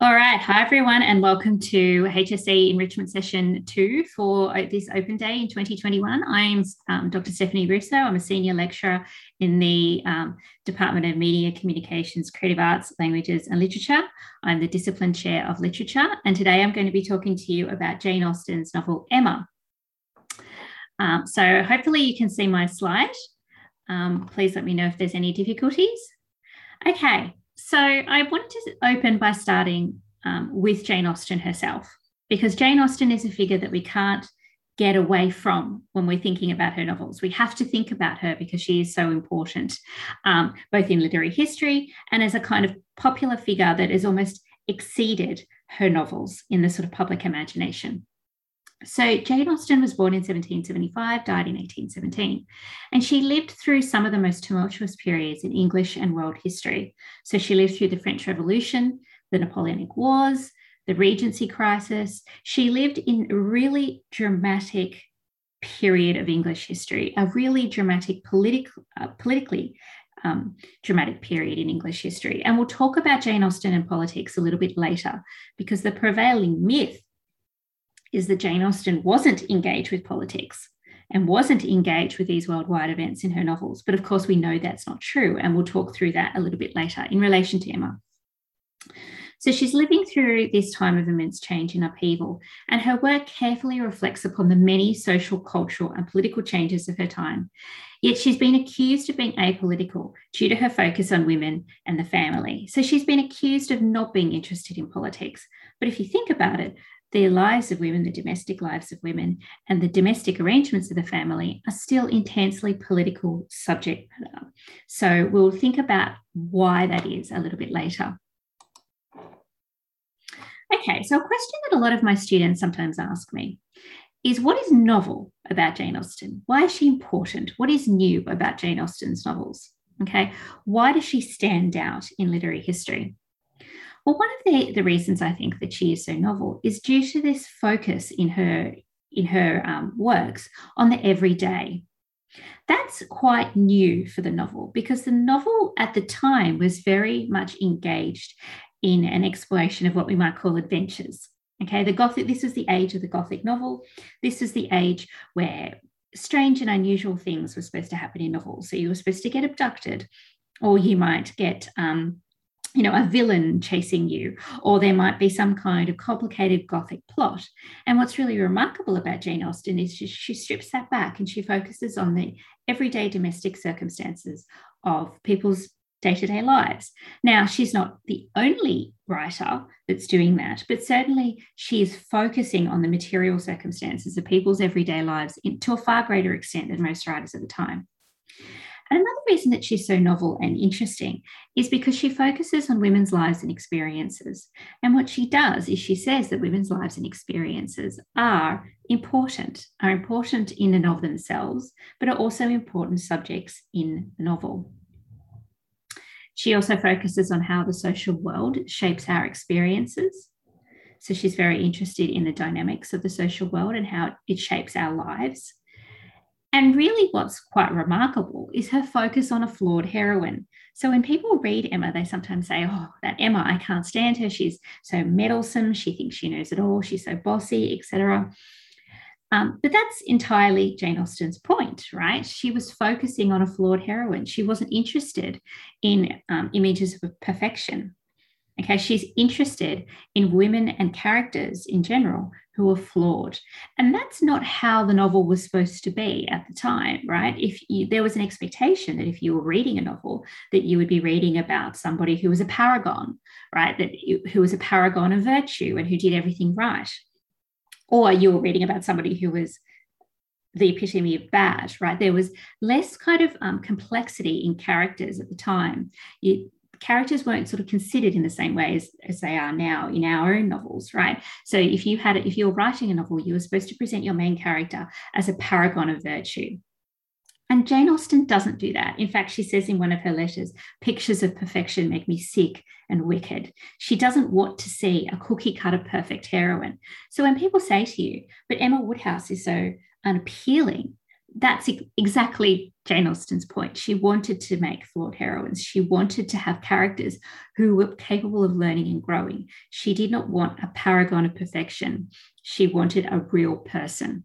All right. Hi, everyone, and welcome to HSE Enrichment Session 2 for this Open Day in 2021. I'm Dr. Stephanie Russo. I'm a senior lecturer in the Department of Media, Communications, Creative Arts, Languages and Literature. I'm the Discipline Chair of Literature, and today I'm going to be talking to you about Jane Austen's novel Emma. So hopefully you can see my slide. Please let me know if there's any difficulties. Okay. So I wanted to open by starting with Jane Austen herself, because Jane Austen is a figure that we can't get away from when we're thinking about her novels. We have to think about her because she is so important, both in literary history and as a kind of popular figure that has almost exceeded her novels in the sort of public imagination. So Jane Austen was born in 1775, died in 1817, and she lived through some of the most tumultuous periods in English and world history. So she lived through the French Revolution, the Napoleonic Wars, the Regency crisis. She lived in a really dramatic period of English history, a really dramatic dramatic period in English history. And we'll talk about Jane Austen and politics a little bit later, because the prevailing myth is that Jane Austen wasn't engaged with politics and wasn't engaged with these worldwide events in her novels. But of course, we know that's not true. And we'll talk through that a little bit later in relation to Emma. So she's living through this time of immense change and upheaval, and her work carefully reflects upon the many social, cultural and political changes of her time. Yet she's been accused of being apolitical due to her focus on women and the family. So she's been accused of not being interested in politics. But if you think about it, the lives of women, the domestic lives of women, and the domestic arrangements of the family are still intensely political subject matter. So we'll think about why that is a little bit later. Okay, so a question that a lot of my students sometimes ask me is, what is novel about Jane Austen? Why is she important? What is new about Jane Austen's novels? Okay, why does she stand out in literary history? Well, one of the reasons I think that she is so novel is due to this focus in her works on the everyday. That's quite new for the novel, because the novel at the time was very much engaged in an exploration of what we might call adventures. Okay, this was the age of the Gothic novel. This was the age where strange and unusual things were supposed to happen in novels. So you were supposed to get abducted, or you might get a villain chasing you, or there might be some kind of complicated Gothic plot. And what's really remarkable about Jane Austen is she strips that back and she focuses on the everyday domestic circumstances of people's day-to-day lives. Now, she's not the only writer that's doing that, but certainly she is focusing on the material circumstances of people's everyday lives to a far greater extent than most writers at the time. And another reason that she's so novel and interesting is because she focuses on women's lives and experiences. And what she does is she says that women's lives and experiences are important in and of themselves, but are also important subjects in the novel. She also focuses on how the social world shapes our experiences. So she's very interested in the dynamics of the social world and how it shapes our lives. And really what's quite remarkable is her focus on a flawed heroine. So when people read Emma, they sometimes say, oh, that Emma, I can't stand her. She's so meddlesome. She thinks she knows it all. She's so bossy, etc. But that's entirely Jane Austen's point, right? She was focusing on a flawed heroine. She wasn't interested in images of perfection. Okay, she's interested in women and characters in general who are flawed. And that's not how the novel was supposed to be at the time, right? There was an expectation that if you were reading a novel, that you would be reading about somebody who was a paragon, right? Who was a paragon of virtue and who did everything right. Or you were reading about somebody who was the epitome of bad, right? There was less kind of complexity in characters at the time. Characters weren't sort of considered in the same way as they are now in our own novels, right? So if you're writing a novel, you were supposed to present your main character as a paragon of virtue. And Jane Austen doesn't do that. In fact, she says in one of her letters, pictures of perfection make me sick and wicked. She doesn't want to see a cookie-cutter perfect heroine. So when people say to you, but Emma Woodhouse is so unappealing, that's exactly Jane Austen's point. She wanted to make flawed heroines. She wanted to have characters who were capable of learning and growing. She did not want a paragon of perfection. She wanted a real person.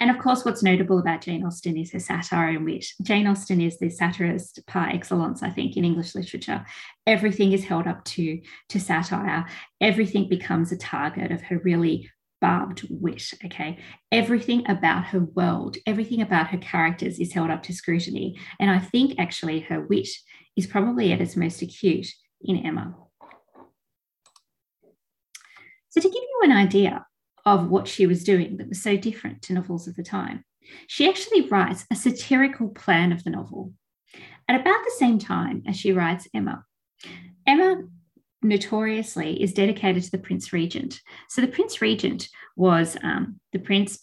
And of course, what's notable about Jane Austen is her satire, in which Jane Austen is the satirist par excellence, I think, in English literature. Everything is held up to satire. Everything becomes a target of her really barbed wit, okay? Everything about her world, everything about her characters is held up to scrutiny. And I think actually her wit is probably at its most acute in Emma. So to give you an idea of what she was doing that was so different to novels of the time, she actually writes a satirical plan of the novel at about the same time as she writes Emma. Emma notoriously is dedicated to the Prince Regent. So the Prince Regent was the Prince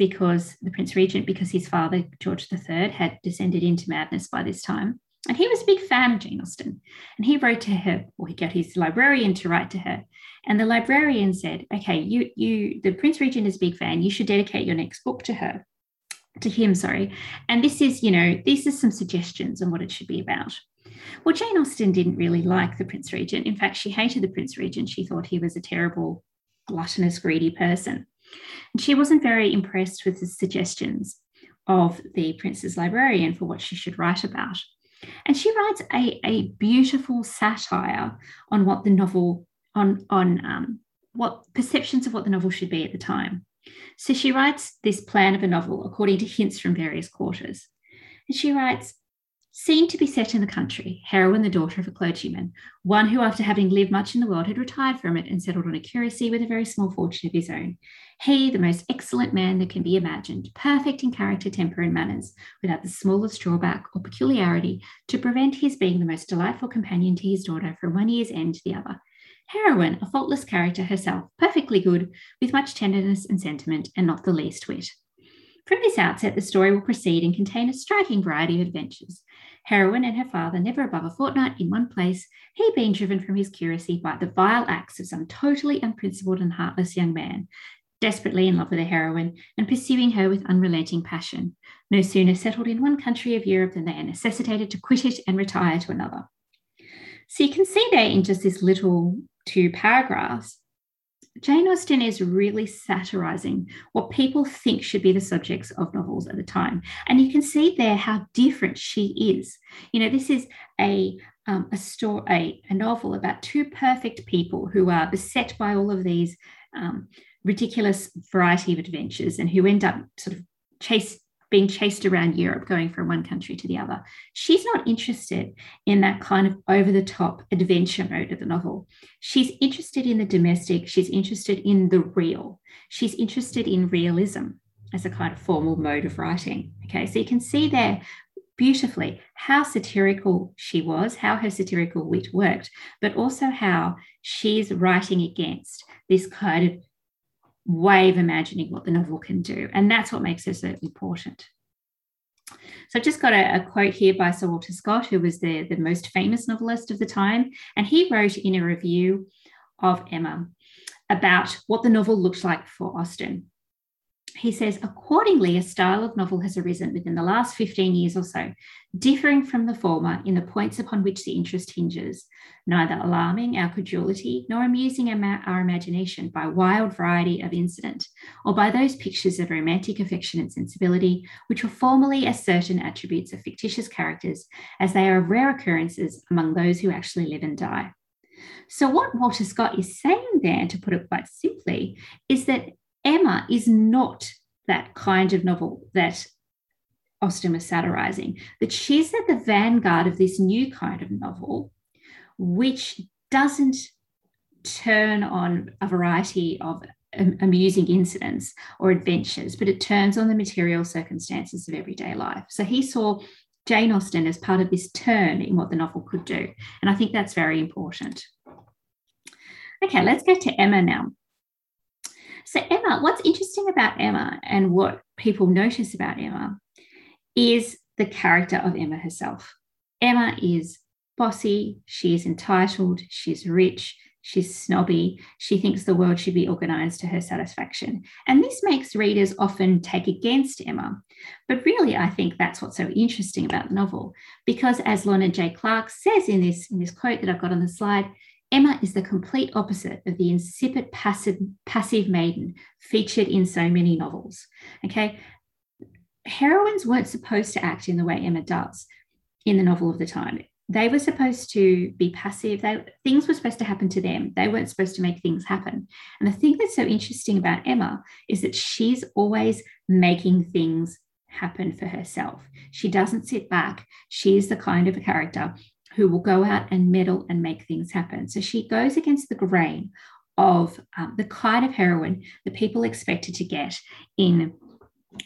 Regent because his father, George III, had descended into madness by this time. And he was a big fan of Jane Austen. And he wrote to her, or he got his librarian to write to her. And the librarian said, okay, the Prince Regent is a big fan. You should dedicate your next book to him. And these are some suggestions on what it should be about. Well, Jane Austen didn't really like the Prince Regent. In fact, she hated the Prince Regent. She thought he was a terrible, gluttonous, greedy person. And she wasn't very impressed with the suggestions of the Prince's librarian for what she should write about. And she writes a beautiful satire on what the novel, on what perceptions of what the novel should be at the time. So she writes this plan of a novel according to hints from various quarters. And she writes, "Scene to be set in the country, heroine the daughter of a clergyman, one who after having lived much in the world had retired from it and settled on a curacy with a very small fortune of his own. He, the most excellent man that can be imagined, perfect in character, temper and manners, without the smallest drawback or peculiarity to prevent his being the most delightful companion to his daughter from one year's end to the other. Heroine, a faultless character herself, perfectly good, with much tenderness and sentiment and not the least wit. From this outset, the story will proceed and contain a striking variety of adventures. Heroine and her father never above a fortnight in one place, he being driven from his curacy by the vile acts of some totally unprincipled and heartless young man, desperately in love with a heroine and pursuing her with unrelenting passion. No sooner settled in one country of Europe than they are necessitated to quit it and retire to another." So you can see there in just this little 2 paragraphs, Jane Austen is really satirising what people think should be the subjects of novels at the time. And you can see there how different she is. You know, this is a novel about 2 perfect people who are beset by all of these ridiculous variety of adventures and who end up sort of being chased around Europe, going from one country to the other. She's not interested in that kind of over-the-top adventure mode of the novel. She's interested in the domestic. She's interested in the real. She's interested in realism as a kind of formal mode of writing. Okay, so you can see there beautifully how satirical she was, how her satirical wit worked, but also how she's writing against this kind of way of imagining what the novel can do. And that's what makes her so important. So I've just got a quote here by Sir Walter Scott, who was the most famous novelist of the time. And he wrote in a review of Emma about what the novel looked like for Austen. He says, "Accordingly, a style of novel has arisen within the last 15 years or so, differing from the former in the points upon which the interest hinges, neither alarming our credulity nor amusing our imagination by wild variety of incident, or by those pictures of romantic affection and sensibility, which were formerly as certain attributes of fictitious characters as they are of rare occurrences among those who actually live and die." So what Walter Scott is saying there, to put it quite simply, is that Emma is not that kind of novel that Austen was satirising, but she's at the vanguard of this new kind of novel, which doesn't turn on a variety of amusing incidents or adventures, but it turns on the material circumstances of everyday life. So he saw Jane Austen as part of this turn in what the novel could do. And I think that's very important. Okay, let's go to Emma now. So Emma, what's interesting about Emma and what people notice about Emma is the character of Emma herself. Emma is bossy, she is entitled, she's rich, She's snobby. She thinks the world should be organised to her satisfaction. And this makes readers often take against Emma. But really, I think that's what's so interesting about the novel, because as Lorna J. Clark says in this quote that I've got on the slide, Emma is the complete opposite of the insipid passive maiden featured in so many novels. Okay, heroines weren't supposed to act in the way Emma does in the novel of the time. They were supposed to be passive. Things were supposed to happen to them. They weren't supposed to make things happen. And the thing that's so interesting about Emma is that she's always making things happen for herself. She doesn't sit back. She is the kind of a character who will go out and meddle and make things happen. So she goes against the grain of the kind of heroine that people expected to get in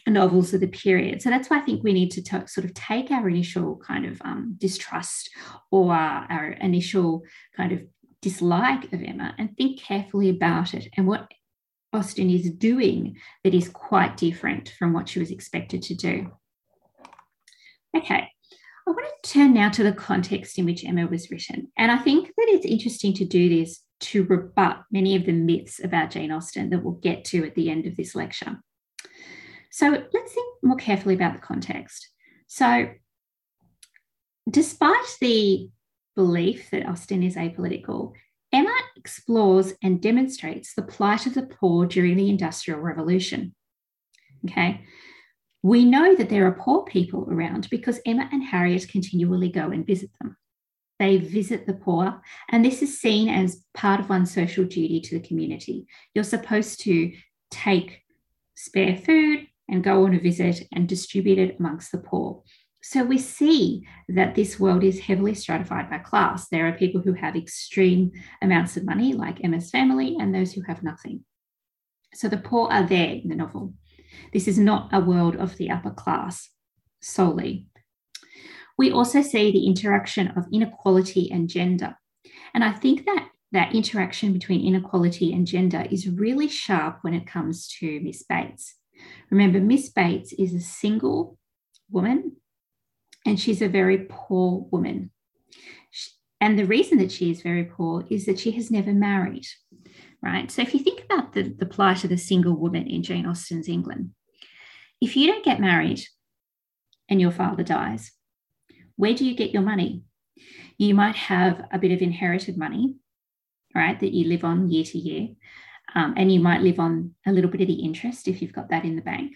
novels of the period. So that's why I think we need to sort of take our initial kind of distrust or our initial kind of dislike of Emma and think carefully about it and what Austen is doing that is quite different from what she was expected to do. Okay, I want to turn now to the context in which Emma was written. And I think that it's interesting to do this to rebut many of the myths about Jane Austen that we'll get to at the end of this lecture. So let's think more carefully about the context. So despite the belief that Austen is apolitical, Emma explores and demonstrates the plight of the poor during the Industrial Revolution. Okay, we know that there are poor people around because Emma and Harriet continually go and visit them. They visit the poor, and this is seen as part of one's social duty to the community. You're supposed to take spare food and go on a visit and distribute it amongst the poor. So we see that this world is heavily stratified by class. There are people who have extreme amounts of money, like Emma's family, and those who have nothing. So the poor are there in the novel. This is not a world of the upper class solely. We also see the interaction of inequality and gender. And I think that interaction between inequality and gender is really sharp when it comes to Miss Bates. Remember, Miss Bates is a single woman, and she's a very poor woman. And the reason that she is very poor is that she has never married, right? So if you think about the plight of the single woman in Jane Austen's England, if you don't get married and your father dies, where do you get your money? You might have a bit of inherited money, right, that you live on year to year, and you might live on a little bit of the interest if you've got that in the bank.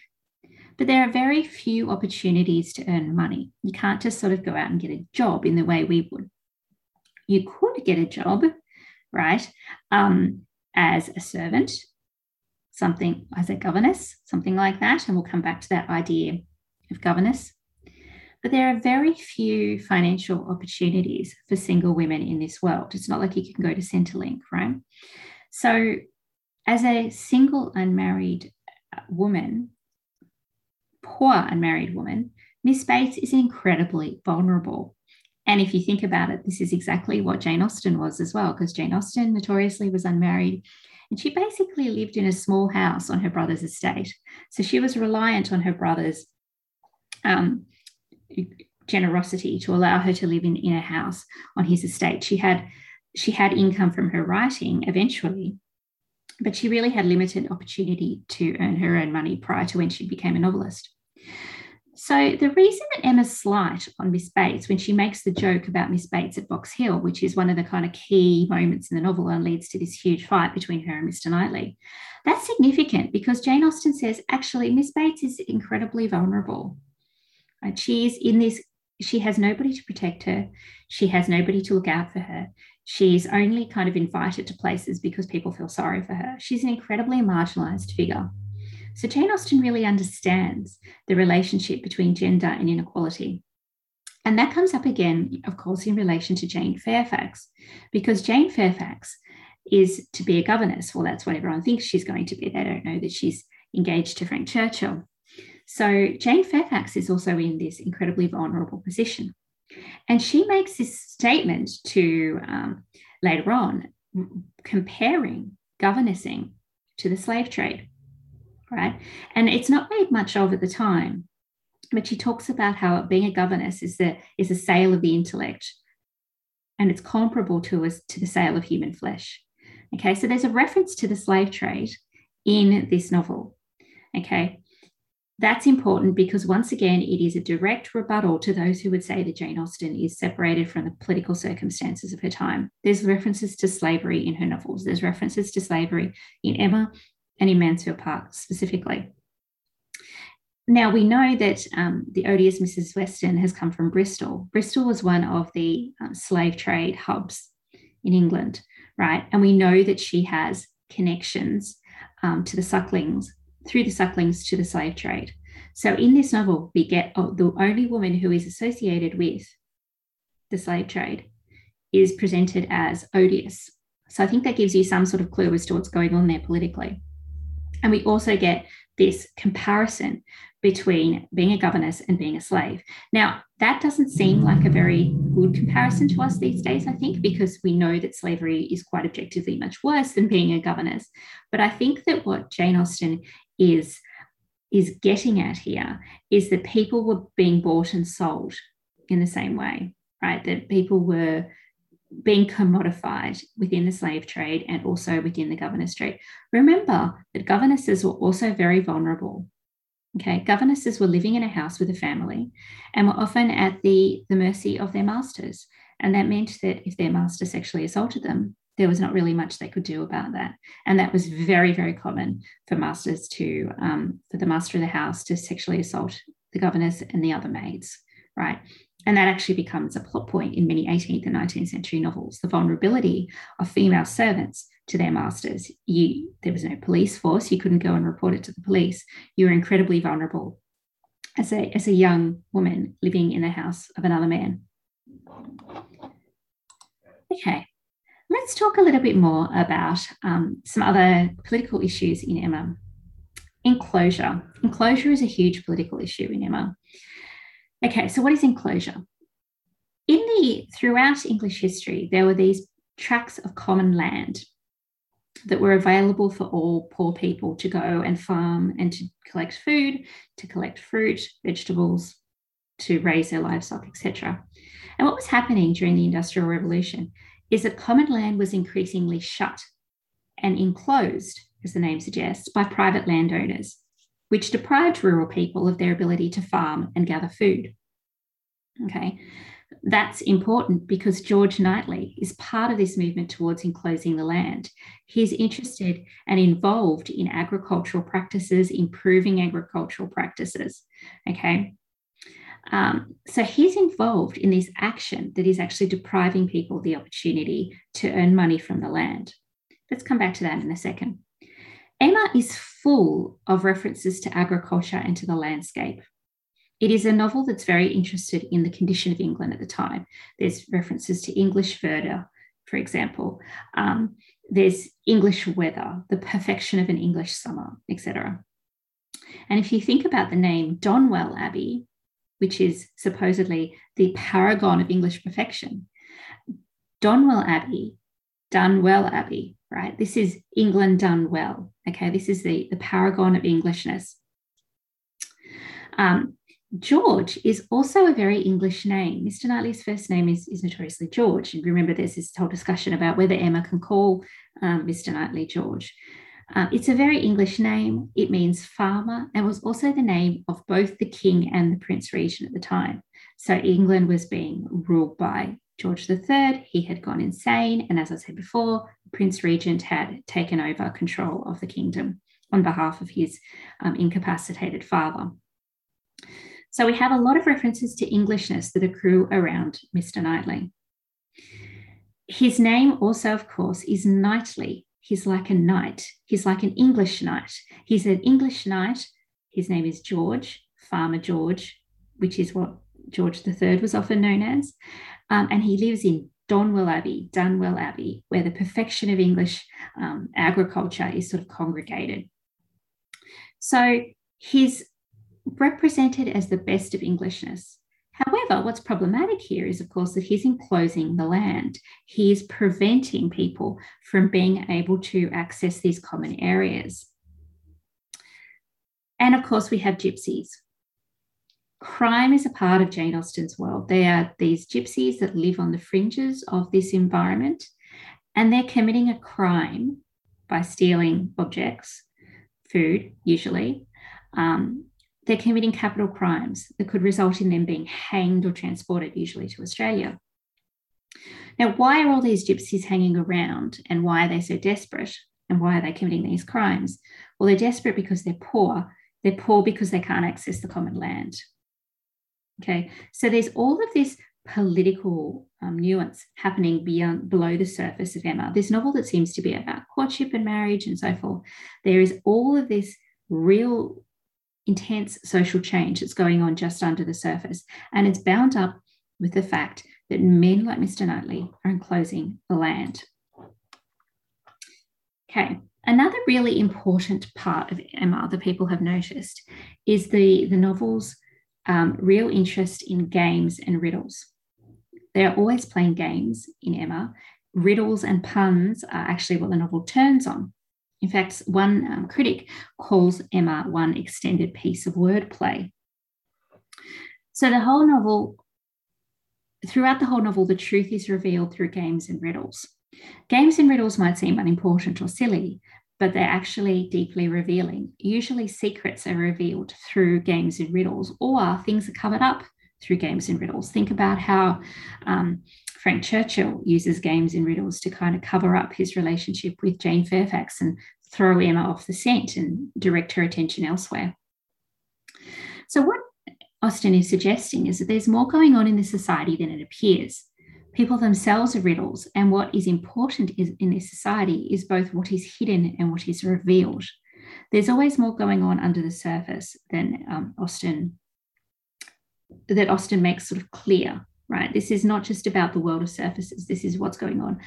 But there are very few opportunities to earn money. You can't just sort of go out and get a job in the way we would. You could get a job, right, as a servant, something as a governess, something like that, and we'll come back to that idea of governess. But there are very few financial opportunities for single women in this world. It's not like you can go to Centrelink, right? So as a single unmarried woman, poor unmarried woman, Miss Bates is incredibly vulnerable. And if you think about it, this is exactly what Jane Austen was as well, because Jane Austen notoriously was unmarried, and she basically lived in a small house on her brother's estate. So she was reliant on her brother's generosity to allow her to live in a house on his estate. She had income from her writing eventually, but she really had limited opportunity to earn her own money prior to when she became a novelist. So the reason that Emma's slight on Miss Bates, when she makes the joke about Miss Bates at Box Hill, which is one of the kind of key moments in the novel and leads to this huge fight between her and Mr. Knightley, that's significant because Jane Austen says, actually, Miss Bates is incredibly vulnerable. She is in this, she has nobody to protect her. She has nobody to look out for her. She's only kind of invited to places because people feel sorry for her. She's an incredibly marginalised figure. So Jane Austen really understands the relationship between gender and inequality. And that comes up again, of course, in relation to Jane Fairfax, because Jane Fairfax is to be a governess. Well, that's what everyone thinks she's going to be. They don't know that she's engaged to Frank Churchill. So Jane Fairfax is also in this incredibly vulnerable position. And she makes this statement to later on, comparing governessing to the slave trade, right? And it's not made much of at the time, but she talks about how being a governess is a sale of the intellect, and it's comparable to the sale of human flesh. Okay, so there's a reference to the slave trade in this novel. Okay, that's important because once again, it is a direct rebuttal to those who would say that Jane Austen is separated from the political circumstances of her time. There's references to slavery in her novels. There's references to slavery in Emma and in Mansfield Park specifically. Now, we know that the odious Mrs. Weston has come from Bristol. Bristol was one of the slave trade hubs in England, right? And we know that she has connections to the Sucklings, through the Sucklings to the slave trade. So in this novel, we get the only woman who is associated with the slave trade is presented as odious. So I think that gives you some sort of clue as to what's going on there politically. And we also get this comparison between being a governess and being a slave. Now, that doesn't seem like a very good comparison to us these days, I think, because we know that slavery is quite objectively much worse than being a governess. But I think that what Jane Austen is getting at here is that people were being bought and sold in the same way, right? That people were being commodified within the slave trade and also within the governess trade. Remember that governesses were also very vulnerable. Okay, governesses were living in a house with a family and were often at the mercy of their masters. And that meant that if their master sexually assaulted them, there was not really much they could do about that. And that was very, very common for masters to, for the master of the house to sexually assault the governess and the other maids, right? And that actually becomes a plot point in many 18th and 19th century novels, the vulnerability of female servants to their masters. There was no police force. You couldn't go and report it to the police. You were incredibly vulnerable as a young woman living in the house of another man. Okay, let's talk a little bit more about some other political issues in Emma. Enclosure. Enclosure is a huge political issue in Emma. Okay, so what is enclosure? Throughout English history, there were these tracts of common land that were available for all poor people to go and farm and to collect food, to collect fruit, vegetables, to raise their livestock, etc. And what was happening during the Industrial Revolution is that common land was increasingly shut and enclosed, as the name suggests, by private landowners, which deprived rural people of their ability to farm and gather food. Okay, that's important because George Knightley is part of this movement towards enclosing the land. He's interested and involved in agricultural practices, improving agricultural practices. Okay, so he's involved in this action that is actually depriving people the opportunity to earn money from the land. Let's come back to that in a second. Emma is full of references to agriculture and to the landscape. It is a novel that's very interested in the condition of England at the time. There's references to English verdure, for example. There's English weather, the perfection of an English summer, etc. And if you think about the name Donwell Abbey, which is supposedly the paragon of English perfection, Donwell Abbey, right? This is England done well, okay? This is the paragon of Englishness. George is also a very English name. Mr. Knightley's first name is notoriously George. And remember, there's this whole discussion about whether Emma can call Mr. Knightley George. It's a very English name. It means farmer and was also the name of both the King and the Prince Regent at the time. So England was being ruled by George III, he had gone insane. And as I said before, Prince Regent had taken over control of the kingdom on behalf of his incapacitated father. So we have a lot of references to Englishness that accrue around Mr. Knightley. His name also, of course, is Knightley. He's like a knight. He's like an English knight. He's an English knight. His name is George, Farmer George, which is what George III was often known as. And he lives in Donwell Abbey, where the perfection of English agriculture is sort of congregated. So he's represented as the best of Englishness. However, what's problematic here is, of course, that he's enclosing the land. He is preventing people from being able to access these common areas. And, of course, we have gypsies. Crime is a part of Jane Austen's world. They are these gypsies that live on the fringes of this environment and they're committing a crime by stealing objects, food usually. They're committing capital crimes that could result in them being hanged or transported, usually to Australia. Now, why are all these gypsies hanging around, and why are they so desperate, and why are they committing these crimes? Well, they're desperate because they're poor. They're poor because they can't access the common land. Okay, so there's all of this political nuance happening below the surface of Emma, this novel that seems to be about courtship and marriage and so forth. There is all of this real intense social change that's going on just under the surface, and it's bound up with the fact that men like Mr. Knightley are enclosing the land. Okay, another really important part of Emma that people have noticed is the novel's real interest in games and riddles. They're always playing games in Emma. Riddles and puns are actually what the novel turns on. In fact, one critic calls Emma one extended piece of wordplay. So the whole novel, throughout the whole novel, the truth is revealed through games and riddles. Games and riddles might seem unimportant or silly, but they're actually deeply revealing. Usually secrets are revealed through games and riddles, or things are covered up through games and riddles. Think about how Frank Churchill uses games and riddles to kind of cover up his relationship with Jane Fairfax and throw Emma off the scent and direct her attention elsewhere. So what Austen is suggesting is that there's more going on in this society than it appears. People themselves are riddles, and what is important in this society is both what is hidden and what is revealed. There's always more going on under the surface than Austen makes sort of clear, right? This is not just about the world of surfaces. This is what's going on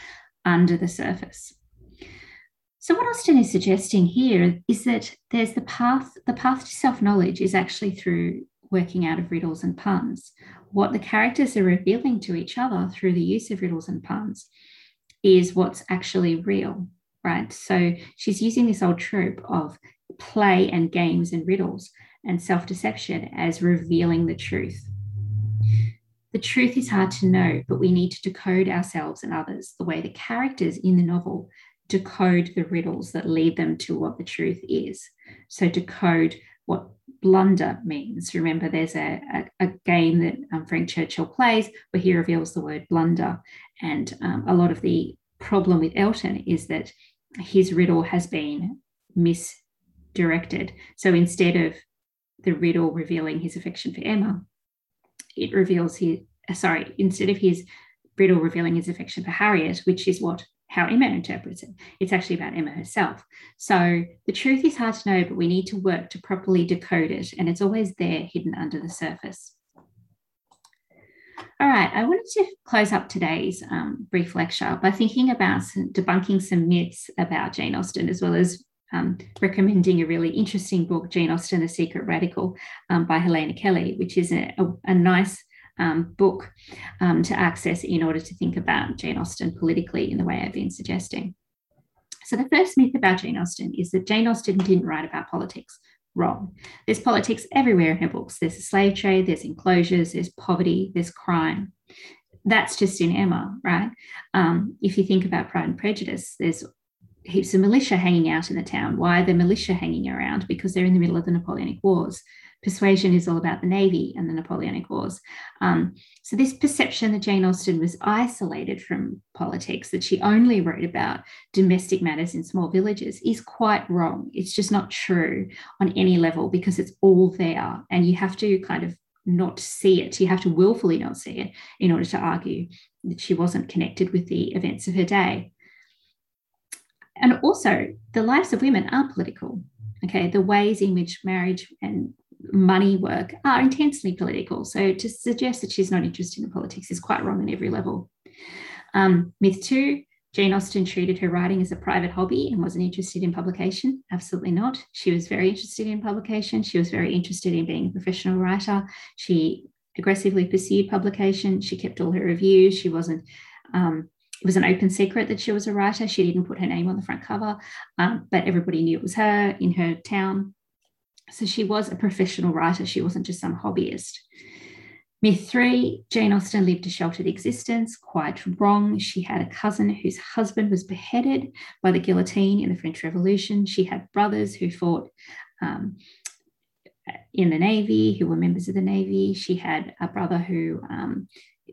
under the surface. So what Austen is suggesting here is that there's the path to self-knowledge is actually through working out of riddles and puns. What the characters are revealing to each other through the use of riddles and puns is what's actually real, right? So she's using this old trope of play and games and riddles and self-deception as revealing the truth. The truth is hard to know, but we need to decode ourselves and others the way the characters in the novel decode the riddles that lead them to what the truth is. So decode what blunder means. Remember, there's a game that Frank Churchill plays where he reveals the word blunder. And a lot of the problem with Elton is that his riddle has been misdirected. So instead of the riddle revealing his affection for Emma, instead of his riddle revealing his affection for Harriet, which is how Emma interprets it, it's actually about Emma herself. So the truth is hard to know, but we need to work to properly decode it, and it's always there, hidden under the surface. All right, I wanted to close up today's brief lecture by thinking about debunking some myths about Jane Austen, as well as recommending a really interesting book, Jane Austen, A Secret Radical, by Helena Kelly, which is a nice book to access in order to think about Jane Austen politically in the way I've been suggesting. So the first myth about Jane Austen is that Jane Austen didn't write about politics. Wrong. There's politics everywhere in her books. There's a slave trade, there's enclosures, there's poverty, there's crime. That's just in Emma, right? If you think about Pride and Prejudice, there's heaps of militia hanging out in the town. Why are the militia hanging around? Because they're in the middle of the Napoleonic Wars. Persuasion is all about the Navy and the Napoleonic Wars. So this perception that Jane Austen was isolated from politics, that she only wrote about domestic matters in small villages, is quite wrong. It's just not true on any level, because it's all there, and you have to kind of not see it. You have to willfully not see it in order to argue that she wasn't connected with the events of her day. And also, the lives of women are political. Okay, the ways in which marriage and money work are intensely political. So to suggest that she's not interested in politics is quite wrong on every level. Myth 2, Jane Austen treated her writing as a private hobby and wasn't interested in publication. Absolutely not. She was very interested in publication. She was very interested in being a professional writer. She aggressively pursued publication. She kept all her reviews. She wasn't... It was an open secret that she was a writer. She didn't put her name on the front cover, but everybody knew it was her in her town. So she was a professional writer. She wasn't just some hobbyist. Myth 3, Jane Austen lived a sheltered existence, quiet from wrong. She had a cousin whose husband was beheaded by the guillotine in the French Revolution. She had brothers who fought in the Navy, who were members of the Navy. She had a brother who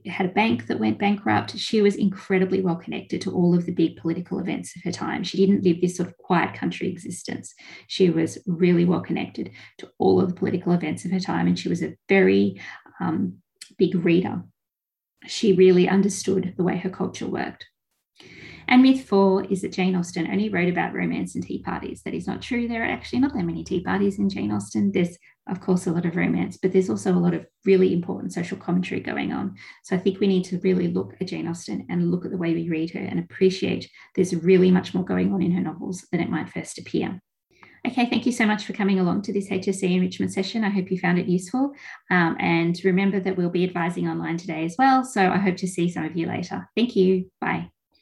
had a bank that went bankrupt. She was incredibly well connected to all of the big political events of her time. She didn't live this sort of quiet country existence. She was really well connected to all of the political events of her time, and she was a very big reader. She really understood the way her culture worked. And myth 4 is that Jane Austen only wrote about romance and tea parties. That is not true. There are actually not that many tea parties in Jane Austen. There's, of course, a lot of romance, but there's also a lot of really important social commentary going on. So I think we need to really look at Jane Austen and look at the way we read her and appreciate there's really much more going on in her novels than it might first appear. Okay, thank you so much for coming along to this HSC enrichment session. I hope you found it useful. And remember that we'll be advising online today as well. So I hope to see some of you later. Thank you. Bye.